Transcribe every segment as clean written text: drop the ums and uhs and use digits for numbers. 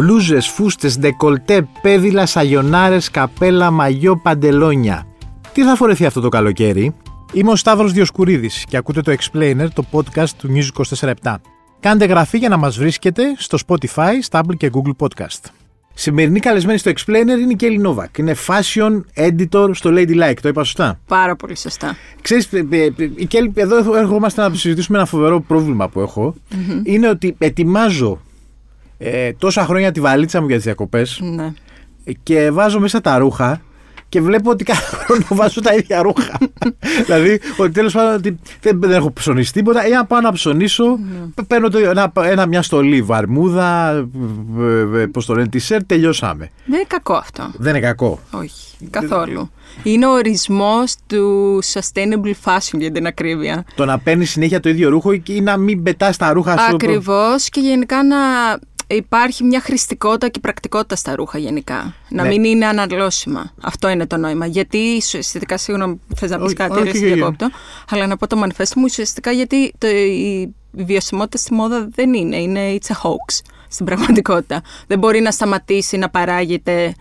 μπλούζες, φούστες, ντεκολτέ, πέδιλα, σαγιονάρες, καπέλα, μαγιό, παντελόνια. Τι θα φορεθεί αυτό το καλοκαίρι? Είμαι ο Σταύρος Διοσκουρίδης και ακούτε το Explainer, το podcast του News247. Κάντε εγγραφή για να μας βρίσκετε στο Spotify, στα Apple και Google Podcast. Σημερινή καλεσμένη στο Explainer είναι η Κέλλυ Νόβακ. Είναι fashion editor στο Ladylike. Το είπα σωστά? Πάρα πολύ σωστά. Ξέρεις, η Κέλλυ, εδώ έρχομαστε να συζητήσουμε ένα φοβερό πρόβλημα που έχω. Mm-hmm. Είναι ότι ετοιμάζω τόσα χρόνια τη βαλίτσα μου για τις διακοπές, ναι, και βάζω μέσα τα ρούχα και βλέπω ότι κάθε χρόνο βάζω τα ίδια ρούχα. Δηλαδή, ότι τέλος πάντων δεν έχω ψωνίσει τίποτα. Ή αν πάω να ψωνίσω, παίρνω μια στολή βαρμούδα, πώς το λένε, τισερ, τελειώσαμε. Δεν είναι κακό αυτό. Δεν είναι κακό. Όχι, καθόλου. Είναι ο ορισμός του sustainable fashion, για την ακρίβεια. Το να παίρνεις συνέχεια το ίδιο ρούχο ή να μην πετάς τα ρούχα σου. Ακριβώς, και γενικά να υπάρχει μια χρηστικότητα και πρακτικότητα στα ρούχα γενικά. Να, ναι, μην είναι αναλώσιμα. Αυτό είναι το νόημα. Γιατί ουσιαστικά, σίγουρα θες να πεις κάτι, δεν σε διακόπτω, αλλά να πω το manifesto μου, ουσιαστικά γιατί η βιωσιμότητα στη μόδα δεν είναι. Είναι it's a hoax στην πραγματικότητα. Δεν μπορεί να σταματήσει να παράγεται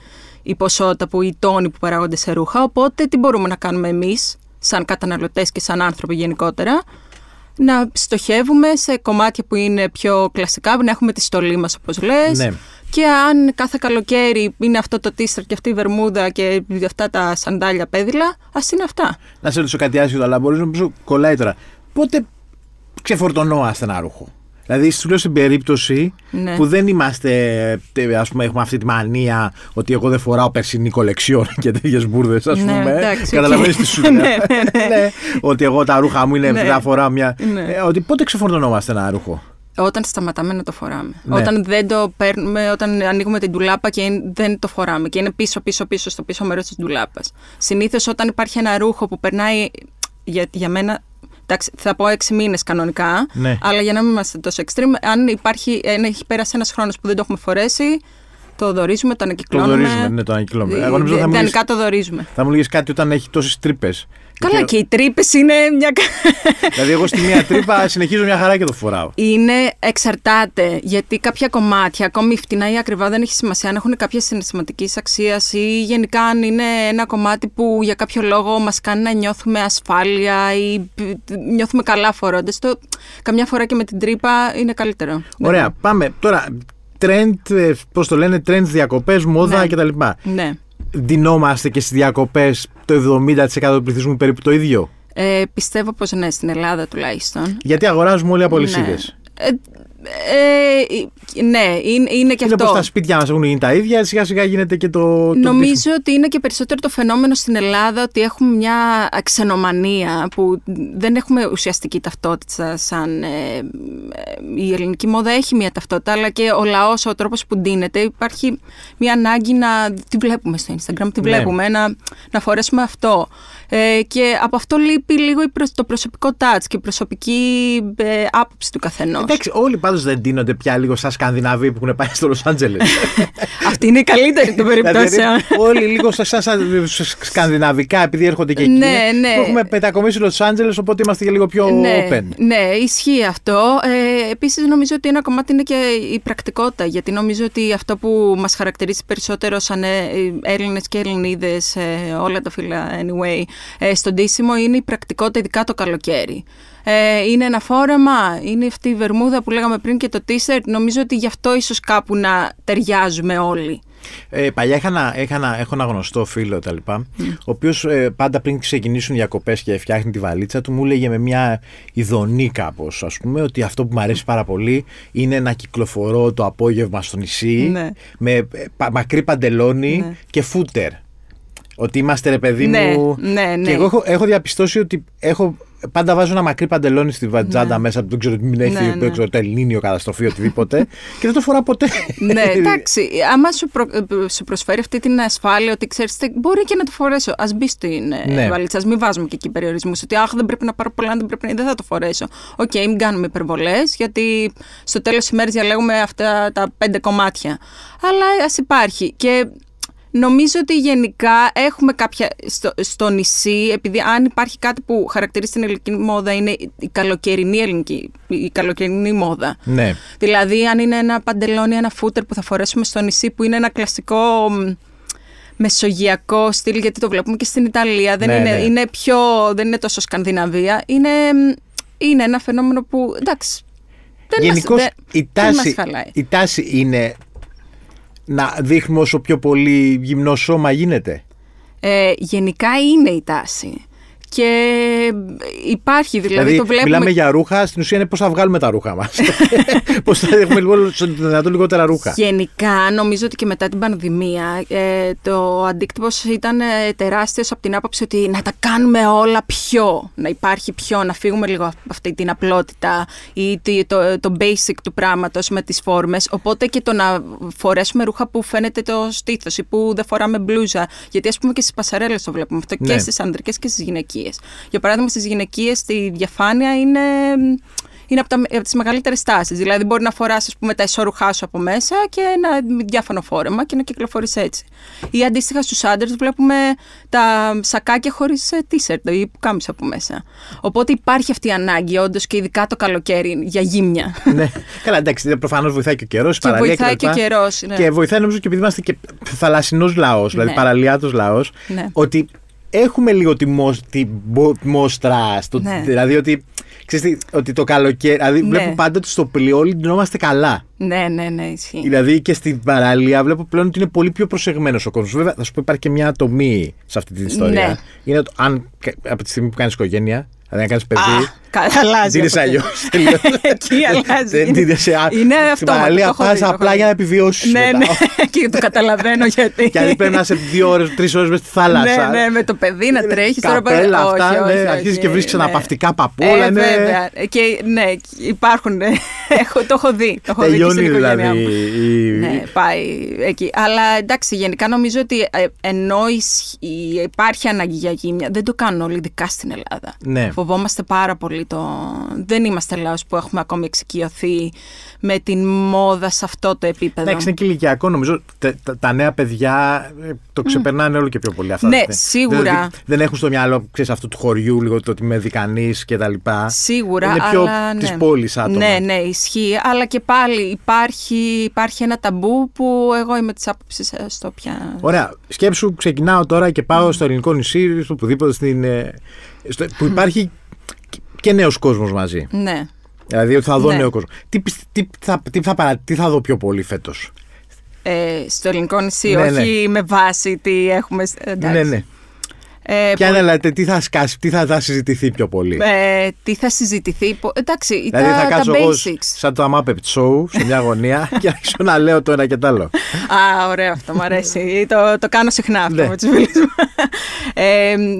η ποσότητα που οι τόνοι που παράγονται σε ρούχα. Οπότε τι μπορούμε να κάνουμε εμείς, σαν καταναλωτές και σαν άνθρωποι γενικότερα? Να στοχεύουμε σε κομμάτια που είναι πιο κλασικά, να έχουμε τη στολή μας, όπως λες. Ναι. Και αν κάθε καλοκαίρι είναι αυτό το t-shirt και αυτή η βερμούδα και αυτά τα σαντάλια πέδιλα, ας είναι αυτά. Να σε ρωτήσω κάτι άσχετο, αλλά μπορείς να μου πεις, κολλάει τώρα, πότε ξεφορτωνόμαστε ένα ρούχο? Δηλαδή, σου λέω στην περίπτωση, ναι, που δεν είμαστε, ας πούμε, έχουμε αυτή τη μανία ότι εγώ δεν φοράω περσινή κολεξιόν και τέτοιες μπουρδες, ας πούμε. Ναι, εντάξει, καταλαβαίνεις τι σου λέω. Ναι. Ότι εγώ τα ρούχα μου είναι, ναι, φοράω μια. Ναι. Ότι πότε ξεφορτωνόμαστε ένα ρούχο? Όταν σταματάμε να το φοράμε. Ναι. Όταν δεν το παίρνουμε, όταν ανοίγουμε την ντουλάπα και δεν το φοράμε. Και είναι πίσω στο πίσω μέρος της ντουλάπας. Συνήθως όταν υπάρχει ένα ρούχο που περνάει για μένα. Θα πω 6 μήνες κανονικά, ναι, αλλά για να μην είμαστε τόσο extreme, αν έχει πέρασει ένας χρόνος που δεν το έχουμε φορέσει, το δωρίζουμε, το ανακυκλώνουμε. Το ανακυκλώνουμε. Ιδανικά το δωρίζουμε. Θα μου λέγεις κάτι όταν έχει τόσες τρύπες. Καλά, και οι τρύπες είναι μια. Δηλαδή, εγώ στη μία τρύπα συνεχίζω μια χαρά και το φοράω. Εξαρτάται, γιατί κάποια κομμάτια, ακόμη φτηνά ή ακριβά, δεν έχει σημασία, αν έχουν κάποια συναισθηματική αξία ή γενικά αν είναι ένα κομμάτι που για κάποιο λόγο μας κάνει να νιώθουμε ασφάλεια ή νιώθουμε καλά φορώντας το. Καμιά φορά και με την τρύπα είναι καλύτερο. Ωραία, ναι, πάμε τώρα. Trend, πώς το λένε, trend διακοπές, μόδα, ναι, κτλ. Ναι. Ντυνόμαστε και στις διακοπές το 70% του πληθυσμού περίπου το ίδιο? Πιστεύω πως ναι, στην Ελλάδα τουλάχιστον. Γιατί αγοράζουμε όλοι από αλυσίδες. Ναι. Ναι, είναι και είναι αυτό. Όπως τα σπίτια μας έχουν γίνει τα ίδια, σιγά σιγά γίνεται και το. Νομίζω ότι είναι και περισσότερο το φαινόμενο στην Ελλάδα ότι έχουμε μια ξενομανία που δεν έχουμε ουσιαστική ταυτότητα. Σαν η ελληνική μόδα έχει μια ταυτότητα, αλλά και ο λαός, ο τρόπος που ντύνεται, υπάρχει μια ανάγκη να τη βλέπουμε στο Instagram, τη βλέπουμε, ναι, να φορέσουμε αυτό. Και από αυτό λείπει λίγο το προσωπικό touch και η προσωπική άποψη του καθενός. Εντάξει, όλοι πάντως δεν ντύνονται πια λίγο σαν Σκανδιναβοί που έχουν πάει στο Λος Άντζελες. Αυτή είναι η καλύτερη των περιπτώσεων. Όλοι λίγο σαν σκανδιναβικά, επειδή έρχονται και εκεί. Ναι, ναι. Έχουμε πετακομίσει στο Λος Άντζελες, οπότε είμαστε και λίγο πιο open. Ναι, ισχύει αυτό. Επίσης, νομίζω ότι ένα κομμάτι είναι και η πρακτικότητα. Γιατί νομίζω ότι αυτό που μας χαρακτηρίζει περισσότερο σαν Έλληνες και Ελληνίδες, όλα τα φύλλα anyway, στον ντύσιμο είναι η πρακτικότητα, ειδικά το καλοκαίρι. Είναι ένα φόρεμα, είναι αυτή η βερμούδα που λέγαμε πριν και το t-shirt. Νομίζω ότι γι' αυτό ίσως κάπου να ταιριάζουμε όλοι. Παλιά έχω ένα γνωστό φίλο, τα λοιπά, ο οποίος πάντα πριν ξεκινήσουν διακοπές και φτιάχνει τη βαλίτσα του, μου έλεγε με μια ειδονή κάπως, ας πούμε, ότι αυτό που μου αρέσει πάρα πολύ είναι να κυκλοφορώ το απόγευμα στο νησί, ναι, με μακρύ παντελόνι, ναι, και φούτερ. Ότι είμαστε, ρε παιδί, ναι, μου. Ναι, ναι. Και εγώ έχω διαπιστώσει ότι πάντα βάζω ένα μακρύ παντελόνι στη βατζάντα, ναι, μέσα, δεν ξέρω τι μην έχει, ναι, ναι, το ελληνίνιο καταστροφή, οτιδήποτε, και δεν το φορά ποτέ. Ναι, εντάξει. Άμα σου προσφέρει αυτή την ασφάλεια, ότι ξέρεις, μπορεί και να το φορέσω. Ας μπει στην βαλίτσα, ας μην βάζουμε και εκεί περιορισμούς. Ότι δεν πρέπει να πάρω πολλά, δεν θα το φορέσω. Οκ, μην κάνουμε υπερβολές, γιατί στο τέλος ημέρας διαλέγουμε αυτά τα 5 κομμάτια. Αλλά ας υπάρχει. Και Νομίζω ότι γενικά έχουμε κάποια στο νησί, επειδή αν υπάρχει κάτι που χαρακτηρίζει την ελληνική μόδα είναι η καλοκαιρινή μόδα. Ναι. Δηλαδή αν είναι ένα παντελόνι, ένα φούτερ που θα φορέσουμε στο νησί που είναι ένα κλασικό μεσογειακό στυλ, γιατί το βλέπουμε και στην Ιταλία, δεν είναι τόσο Σκανδιναβία, είναι ένα φαινόμενο που εντάξει, η τάση είναι... να δείχνουμε όσο πιο πολύ γυμνό σώμα γίνεται. Γενικά είναι η τάση. Και υπάρχει δηλαδή το βλέπουμε... Μιλάμε για ρούχα, στην ουσία είναι πώς θα βγάλουμε τα ρούχα μας. Πώς θα έχουμε λιγότερα ρούχα. Γενικά νομίζω ότι και μετά την πανδημία το αντίκτυπος ήταν τεράστιος από την άποψη ότι να τα κάνουμε όλα πιο. Να υπάρχει πιο, να φύγουμε λίγο από αυτή την απλότητα ή το basic του πράγματος με τις φόρμες. Οπότε και το να φορέσουμε ρούχα που φαίνεται το στήθος ή που δεν φοράμε μπλούζα. Γιατί ας πούμε και στις πασαρέλες το βλέπουμε αυτό, ναι, και στις ανδρικές και στις γυναικείες. Για παράδειγμα, στις γυναικείες τη διαφάνεια είναι από τις μεγαλύτερες τάσεις. Δηλαδή, μπορεί να φοράς, ας πούμε, τα ισόρουχά σου από μέσα και ένα διάφανο φόρεμα και να κυκλοφορείς έτσι. Ή αντίστοιχα στους άντρες, βλέπουμε τα σακάκια χωρίς t-shirt ή πουκάμισα από μέσα. Οπότε υπάρχει αυτή η ανάγκη, όντως, και ειδικά το καλοκαίρι για γύμνια. Ναι. Καλά, εντάξει, προφανώς βοηθάει και ο καιρός. Και βοηθάει και ο καιρός. Ναι. Και βοηθάει, νομίζω, και επειδή είμαστε και θαλασσινός λαός, δηλαδή παραλιάτος λαός, ναι, ότι. Έχουμε λίγο τη μόστρα, ναι, δηλαδή ότι, ξέρεις, ότι το καλοκαίρι, δηλαδή, ναι, βλέπω πάντα ότι στο πλοίο όλοι ντυνόμαστε καλά. Ναι, ναι, ναι, ισχύει. Δηλαδή και στην παραλία βλέπω πλέον ότι είναι πολύ πιο προσεγμένος ο κόσμος. Βέβαια, θα σου πω, υπάρχει και μια ατομή σε αυτή την ιστορία. Ναι. Είναι ότι αν από τη στιγμή που κάνεις οικογένεια, δηλαδή να κάνεις παιδί, δίνεις αλλιώς. Εκεί αλλάζει. Είναι αυτό. Παραλία πας απλά για να επιβιώσεις. Ναι, ναι, και το καταλαβαίνω γιατί. Και αν πρέπει να είσαι 2-3 ώρες μες στη θάλασσα. Ναι, ναι, με το παιδί να τρέχεις. Καπέλα αυτά, αρχίζεις και βρίσκεις αναπαυτικά παππούλα. Βέβαια. Και ναι, υπάρχουν. Το έχω δει. Τελειώνει δηλαδή. Ναι, πάει εκεί. Αλλά εντάξει, γενικά νομίζω ότι ενώ υπάρχει ανάγκη για γύμνια, δεν το κάνουν όλοι, ειδικά στην Ελλάδα. Φοβόμαστε πάρα πολύ. Δεν είμαστε λαός που έχουμε ακόμη εξοικειωθεί με την μόδα σε αυτό το επίπεδο. Εντάξει, είναι και ηλικιακό νομίζω. Τα νέα παιδιά το ξεπερνάνε όλο και πιο πολύ αυτά. Ναι, σίγουρα. Δεν έχουν στο μυαλό, ξέρεις, αυτού του χωριού, λίγο το ότι με δικανείς και τα λοιπά. Σίγουρα. Είναι πιο της πόλης άτομα. Ναι, ναι, ισχύει. Αλλά και πάλι υπάρχει ένα ταμπού που εγώ είμαι της άποψης στο πια. Ωραία. Σκέψου, ξεκινάω τώρα και πάω στο ελληνικό νησί, οπουδήποτε που υπάρχει. Και νέος κόσμος μαζί. Ναι. Δηλαδή ότι θα δω, ναι, νέο κόσμο. Τι θα δω πιο πολύ φέτος. Στο ελληνικό νησί, ναι, όχι, ναι, με βάση τι έχουμε. Εντάξει. Ναι, ναι. Τι θα συζητηθεί πιο πολύ. Τι θα συζητηθεί. Εντάξει, δηλαδή θα κάτσω εγώ σαν το Muppet Show σε μια γωνία και αρχίσω να λέω το ένα και το άλλο. Α, ωραίο αυτό, μου αρέσει. Το κάνω συχνά αυτό με τους φίλους μου.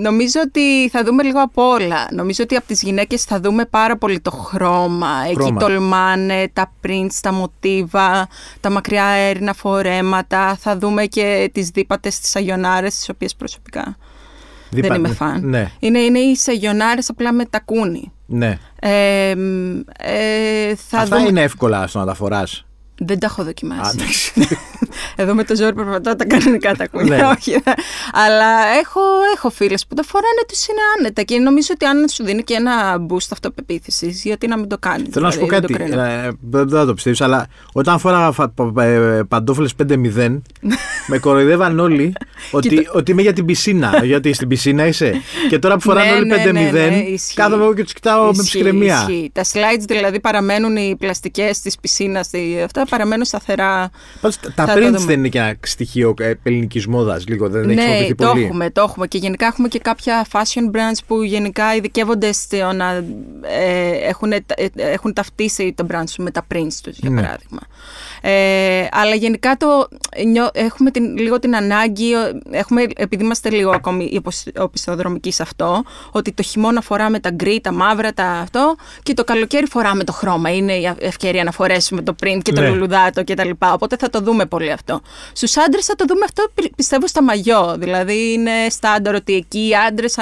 Νομίζω ότι θα δούμε λίγο από όλα. Νομίζω ότι από τις γυναίκες θα δούμε πάρα πολύ το χρώμα. Εκεί τολμάνε τα prints, τα μοτίβα, τα μακριά αέρινα φορέματα. Θα δούμε και τις δίπατες, τις αγιονάρες, τις οποίες προσωπικά. Δεν είμαι φαν. Ναι. Είναι οι σαγιονάρες απλά με τακούνι. Ναι. Αυτά δούμε... είναι εύκολα στο να τα φοράς. Δεν τα έχω δοκιμάσει. Εδώ με το ζόρι περπατάω τα κανονικά τακούνια. Ναι. Όχι. Αλλά έχω φίλες που τα φοράνε, τους είναι άνετα. Και νομίζω ότι αν σου δίνει και ένα boost αυτοπεποίθησης, γιατί να μην το κάνεις. Θέλω να σου πω κάτι. Δεν θα το πιστεύεις, αλλά όταν φοράγα παντόφλες 5-0, με κοροϊδεύαν όλοι ότι είμαι για την πισίνα. Γιατί στην πισίνα είσαι. Και τώρα που φοράνε όλοι 5-0, κάθομαι εγώ και τους κοιτάω με ψυχραιμία. Τα slides δηλαδή παραμένουν οι πλαστικές της πισίνας, αυτά παραμένουν σταθερά. Τα prints δεν είναι και ένα στοιχείο ελληνικής μόδας, λίγο δεν έχει φοβηθεί πολύ. Ναι, το έχουμε. Και γενικά έχουμε και κάποια fashion brands που γενικά ειδικεύονται στο να έχουν ταυτίσει τα brands με τα prints τους, για παράδειγμα. Αλλά γενικά έχουμε λίγο την ανάγκη, επειδή είμαστε λίγο ακόμη οπισθοδρομικοί σε αυτό, ότι το χειμώνα φοράμε τα γκρι, τα μαύρα, και το καλοκαίρι φοράμε το χρώμα. Είναι η ευκαιρία να φορέσουμε το print και το μελουδάτο κτλ. Οπότε θα το δούμε πολύ αυτό. Στους άντρες θα το δούμε αυτό, πιστεύω, στα μαγιό. Δηλαδή είναι στάνταρ ότι εκεί οι άντρες,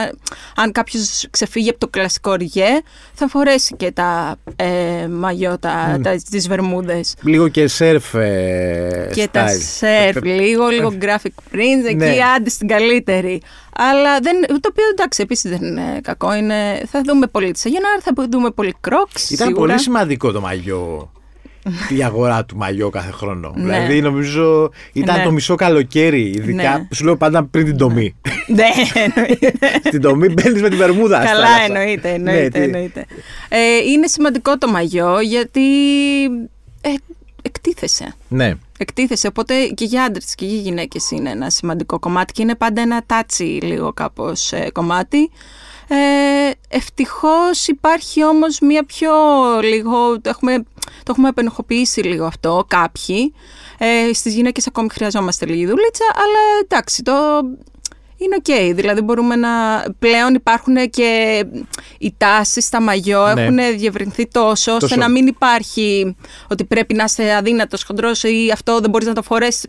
αν κάποιος ξεφύγει από το κλασικό ριγέ, θα φορέσει και τα μαγιό, τις βερμούδες. Λίγο και σερφ. Και style. Τα σερφ, λίγο graphic prints, ναι. Εκεί άντε στην καλύτερη. Αλλά το οποίο εντάξει, επίσης δεν είναι κακό. Είναι, θα δούμε πολύ τη Σαγιονάρα, θα δούμε πολύ Crocs. Ήταν σίγουρα πολύ σημαντικό το μαγιό. Η αγορά του μαγιό κάθε χρόνο. Ναι. Δηλαδή, νομίζω ήταν το μισό καλοκαίρι, ειδικά. Ναι. Σου λέω πάντα πριν την τομή. Ναι, εννοείται. Στην τομή μπαίνεις με την βερμούδα. Καλά, εννοείται. Είναι σημαντικό το μαγιό γιατί εκτίθεσαι. Ναι. Εκτίθεσαι, οπότε και για άντρες και για γυναίκες είναι ένα σημαντικό κομμάτι και είναι πάντα ένα τάτσι λίγο κάπως κομμάτι. Ευτυχώς υπάρχει όμως μία πιο λίγο, το έχουμε επενοχοποιήσει λίγο αυτό κάποιοι. Στις γυναίκες ακόμη χρειαζόμαστε λίγη δουλίτσα, αλλά εντάξει, το είναι οκ. Okay. Δηλαδή μπορούμε να, πλέον υπάρχουν και οι τάσεις στα μαγιό, ναι, έχουν διευρυνθεί τόσο ώστε να μην υπάρχει ότι πρέπει να είσαι αδύνατος, χοντρός ή αυτό δεν μπορείς να το φορέσεις.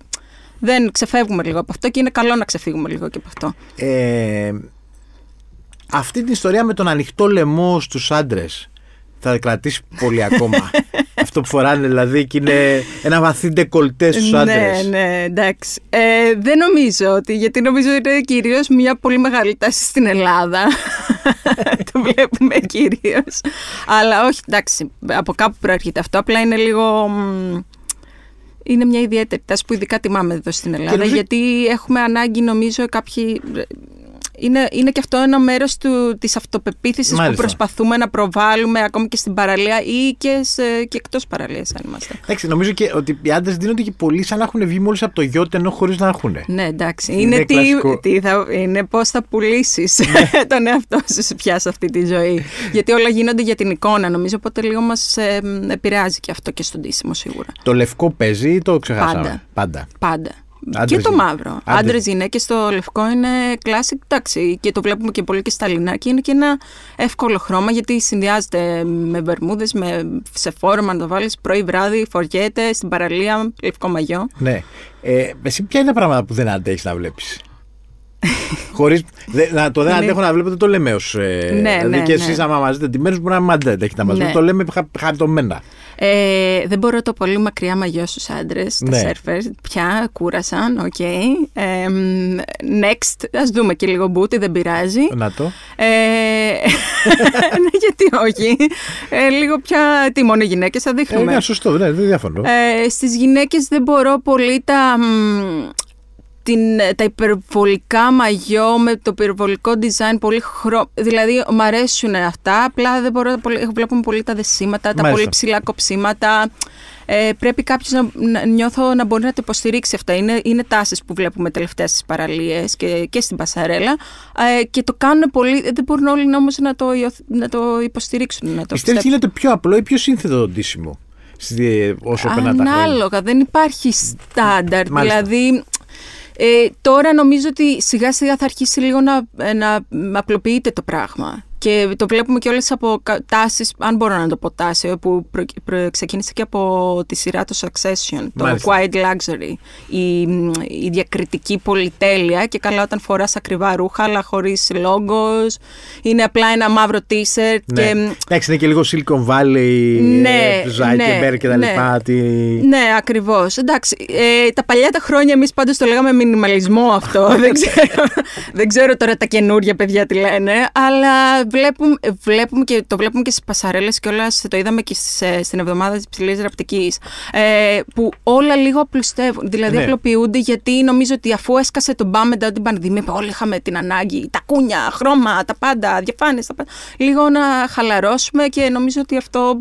Δεν ξεφεύγουμε λίγο από αυτό και είναι καλό να ξεφύγουμε λίγο και από αυτό. Αυτή την ιστορία με τον ανοιχτό λαιμό στους άντρες θα κρατήσει πολύ ακόμα. Αυτό που φοράνε δηλαδή και είναι ένα βαθύ ντεκολτέ στους άντρες. Ναι, εντάξει. Δεν νομίζω ότι, γιατί νομίζω είναι κυρίως μια πολύ μεγάλη τάση στην Ελλάδα. Το βλέπουμε κυρίως. Αλλά όχι, εντάξει, από κάπου προέρχεται αυτό. Απλά είναι λίγο... Είναι μια ιδιαίτερη τάση που ειδικά τιμάμε εδώ στην Ελλάδα. Νομίζω... Γιατί έχουμε ανάγκη, νομίζω, κάποιοι... Είναι και αυτό ένα μέρος της αυτοπεποίθησης που προσπαθούμε να προβάλλουμε ακόμη και στην παραλία ή και εκτός παραλίας, αν είμαστε. Εντάξει, νομίζω και ότι οι άντρες δίνονται και πολλοί σαν να έχουν βγει μόλις από το γιότ ενώ χωρίς να έχουν. Ναι, εντάξει. Είναι πώς θα πουλήσεις τον εαυτό σου πια σε αυτή τη ζωή. Γιατί όλα γίνονται για την εικόνα, νομίζω. Οπότε λίγο μας επηρεάζει και αυτό και στον ντύσιμο σίγουρα. Το λευκό παίζει ή το ξεχάσαμε? Πάντα. Άντρες, και το μαύρο. Άντρες, γυναίκες, το λευκό είναι classic, εντάξει, και το βλέπουμε και πολύ και στα λινάκια. Είναι και ένα εύκολο χρώμα γιατί συνδυάζεται με βερμούδες, σε φόρμα να το βάλεις πρωί, βράδυ, φοριέται στην παραλία, λευκό μαγιό. Ναι. Εσύ ποια είναι τα πράγματα που δεν αντέχεις να βλέπεις? Το δεν αντέχω να βλέπετε το λέμε ως. Δηλαδή και εσείς άμα μας δείτε τη μέρες μπορεί να μην αντέχετε να μας βλέπετε. Το λέμε χαριτωμένα. Δεν μπορώ το πολύ μακριά μαγιό στους άντρες, τα σέρφερ πια κούρασαν, οκ. Next, ας δούμε και λίγο μπούτι, δεν πειράζει. Να το. Ναι, γιατί όχι. Λίγο πια τι μόνο γυναίκες θα δείχνουμε. Ναι, σωστό, δεν διαφωνώ. Στις γυναίκες δεν μπορώ πολύ τα υπερβολικά μαγιό με το υπερβολικό design, πολύ δηλαδή μου αρέσουν αυτά, απλά δεν μπορώ, βλέπουμε πολύ τα δεσίματα, τα πολύ ψηλά κοψίματα. Πρέπει κάποιος να νιώθω να μπορεί να το υποστηρίξει αυτά. Είναι τάσεις που βλέπουμε τελευταία στις παραλίες και στην πασαρέλα και το κάνουν πολύ, δεν μπορούν όλοι όμως να το υποστηρίξουν. Πιστεύεις γίνεται πιο απλό ή πιο σύνθετο το ντύσιμο όσο περνά τα χρόνια? Ανάλογα, δεν υπάρχει στάνταρ, δηλαδή... Τώρα νομίζω ότι σιγά σιγά θα αρχίσει λίγο να απλοποιείται το πράγμα και το βλέπουμε και όλες από τάσεις, αν μπορώ να το πω τάση, που ξεκίνησε και από τη σειρά το Succession, το Quiet Luxury, η διακριτική πολυτέλεια και καλά όταν φοράς ακριβά ρούχα αλλά χωρίς λόγος, είναι απλά ένα μαύρο t-shirt. Ναι. Εντάξει, είναι και λίγο Silicon Valley, Zuckerberg και τα λοιπά. Ναι, ακριβώς. Εντάξει, τα παλιά τα χρόνια εμείς πάντως το λέγαμε μινιμαλισμό αυτό, δεν ξέρω τώρα τα καινούρια παιδιά τι λένε, αλλά... Το βλέπουμε και στις πασαρέλες και όλα, το είδαμε και στην εβδομάδα της ψηλής ραπτικής, που όλα λίγο απλουστεύουν, δηλαδή απλοποιούνται, γιατί νομίζω ότι αφού έσκασε το μπαμ μετά την πανδημία, όλοι είχαμε την ανάγκη, τα κούνια, χρώμα, τα πάντα, διαφάνειες, λίγο να χαλαρώσουμε και νομίζω ότι αυτό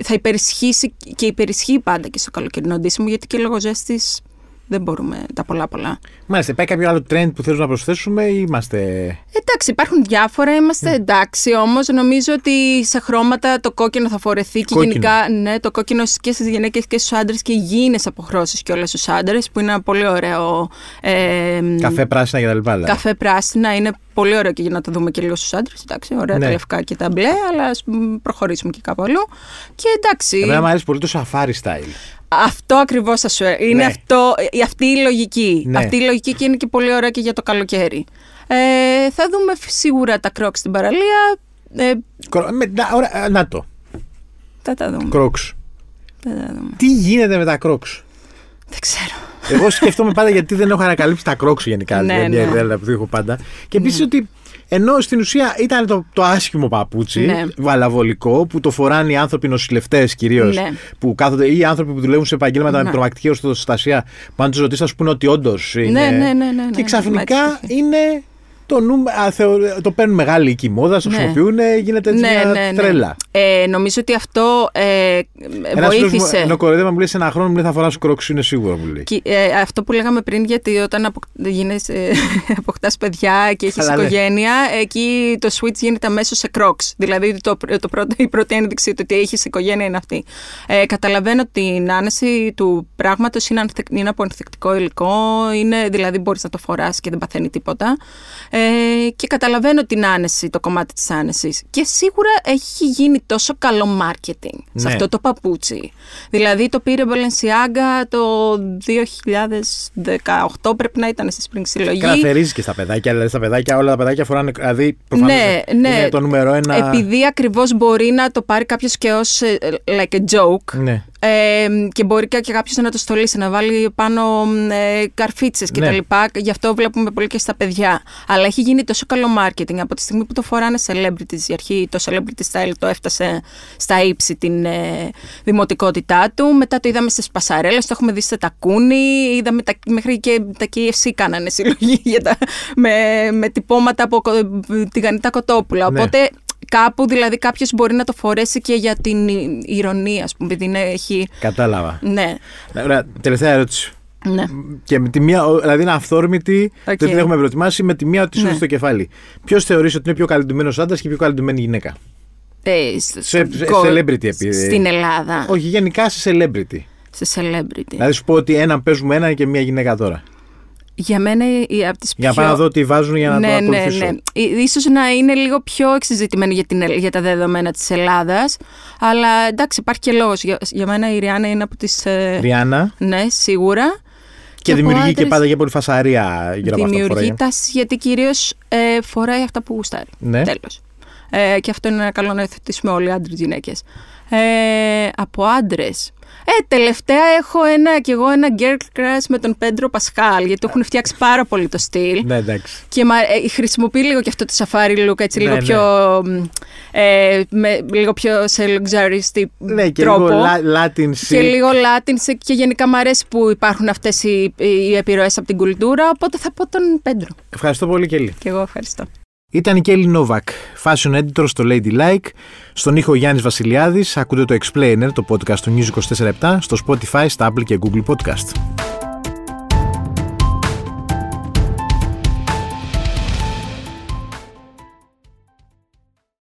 θα υπερισχύσει και υπερισχύει πάντα και στο καλοκαιρινό ντύσιμο, γιατί και λόγω ζέστης δεν μπορούμε τα πολλά. Μάλιστα, υπάρχει κάποιο άλλο trend που θέλουμε να προσθέσουμε ή είμαστε... Εντάξει, υπάρχουν διάφορα, είμαστε εντάξει όμως. Νομίζω ότι σε χρώματα το κόκκινο θα φορεθεί και γενικά το κόκκινο και στις γυναίκες και στους άντρες και υγιεινές αποχρώσεις και όλες στους άντρες που είναι ένα πολύ ωραίο... καφέ πράσινα και τα λοιπά. Καφέ πράσινα είναι πολύ ωραίο και για να το δούμε και λίγο στους άντρες. Εντάξει, ωραία, ναι, τα λευκά και τα μπλε, αλλά ας προχωρήσουμε και κάπου αλλού. Και εντάξει. Εμένα μου αρέσει πολύ το σαφάρι style. Αυτό ακριβώς θα σου έλεγα. Είναι, ναι, αυτή η λογική. Ναι. Αυτή η λογική και είναι και πολύ ωραία και για το καλοκαίρι. Θα δούμε σίγουρα τα Crocs στην παραλία. Να το. Θα τα δούμε. Crocs. Τι γίνεται με τα Crocs? Δεν ξέρω. Εγώ σκέφτομαι πάντα γιατί δεν έχω ανακαλύψει τα Crocs γενικά. Ναι, μια ιδέα που έχω πάντα. Και επίσης, ναι, ότι ενώ στην ουσία ήταν το άσχημο παπούτσι, ναι, βαλαβολικό, που το φοράνε οι άνθρωποι νοσηλευτές κυρίως, ναι, που κάθονται, ή οι άνθρωποι που δουλεύουν σε επαγγέλματα, ναι, με τρομακτική οστοστασία, πάνω τους ρωτήσεις θα σου πούνε ότι όντως είναι. Ναι. Και ξαφνικά είναι το παίρνουν μεγάλη οίκη μόδα, το χρησιμοποιούν, ναι, γίνεται έτσι, ναι, μια, ναι, ναι, τρέλα. Νομίζω ότι αυτό βοήθησε. Ενώ κοροϊδεύμα μου λέει σε ένα χρόνο μου λέει θα φοράσω Crocs, είναι σίγουρο μου λέει. Και, αυτό που λέγαμε πριν, γιατί όταν αποκτάς παιδιά και έχεις οικογένεια, εκεί το switch γίνεται αμέσως σε Crocs. Δηλαδή η πρώτη ένδειξη ότι έχεις οικογένεια είναι αυτή. Καταλαβαίνω την άνεση του πράγματος, είναι από ανθεκτικό υλικό, δηλαδή μπορείς να το φοράς και δεν παθαίνει τίποτα. Και καταλαβαίνω την άνεση, το κομμάτι της άνεσης. Και σίγουρα έχει γίνει τόσο καλό μάρκετινγκ, ναι, σε αυτό το παπούτσι. Δηλαδή το πήρε Balenciaga το 2018, πρέπει να ήταν στη Spring συλλογή. Καθαρίζει και στα παιδάκια, δηλαδή στα παιδάκια, όλα τα παιδάκια φοράνε. Δηλαδή προφανώς, ναι, είναι το νούμερο ένα. Επειδή ακριβώς μπορεί να το πάρει κάποιος και ως like a joke, ναι, και μπορεί και κάποιος να το στολίσει, να βάλει πάνω καρφίτσες κτλ. Ναι. Γι' αυτό βλέπουμε πολύ και στα παιδιά. Αλλά έχει γίνει τόσο καλό marketing από τη στιγμή που το φοράνε celebrities. Η αρχή το celebrity style το έφτασε στα ύψη την δημοτικότητά του. Μετά το είδαμε στις πασαρέλες, το έχουμε δει σε τακούνι. Είδαμε μέχρι και τα KFC κάνανε συλλογή με τυπώματα από τηγανιτά κοτόπουλα. Ναι. Οπότε κάπου δηλαδή κάποιος μπορεί να το φορέσει και για την ηρωνία, ας πούμε, επειδή έχει. Κατάλαβα. Ναι. Ωραία, τελευταία ερώτηση. Ναι. Και με τη μία, δηλαδή είναι αυθόρμητη, okay, δεν την έχουμε προετοιμάσει, με τη μία τη, ναι, στο κεφάλι. Ποιος θεωρείς ότι είναι πιο καλυντουμένος άντρας και πιο καλυντουμένη γυναίκα? Celebrity στην Ελλάδα. Όχι, γενικά σε celebrity. Σε celebrity. Δηλαδή σου πω ότι παίζουμε έναν και μία γυναίκα τώρα. Για μένα από τις πιο. Για πάνω να δω τι βάζουν για να το ακολουθήσω. Ναι. Ίσως να είναι λίγο πιο εξειζητημένο για τα δεδομένα της Ελλάδας. Αλλά εντάξει, υπάρχει και λόγος. Για μένα η Ριάννα είναι από τις. Ριάννα. Ναι, σίγουρα. Και δημιουργεί άντρες, και πάντα για πολύ φασαρία γύρω από αυτά. Δημιουργεί τάσεις, γιατί κυρίως φοράει αυτά που γουστάρει. Ναι. Τέλος. Και αυτό είναι ένα καλό να υιοθετήσουμε όλοι, άντρες, γυναίκες. Από άντρες. Τελευταία έχω κι εγώ ένα girl crush με τον Pedro Pascal, γιατί το έχουν φτιάξει πάρα πολύ το στυλ. Ναι, εντάξει. Και χρησιμοποιεί λίγο και αυτό το safari look, έτσι, ναι, λίγο πιο. Ναι. Λίγο πιο σε luxury ναι, τρόπο. Λίγο και λίγο Latin. Και γενικά μου αρέσει που υπάρχουν αυτές οι επιρροές από την κουλτούρα. Οπότε θα πω τον Pedro. Ευχαριστώ πολύ, Κέλλυ. Και εγώ ευχαριστώ. Ήταν η Κέλλυ Νόβακ, fashion editor στο Ladylike. Στον ήχο Γιάννης Βασιλιάδης. Ακούτε το Explainer, το podcast του News247, στο Spotify, στα Apple και Google Podcast.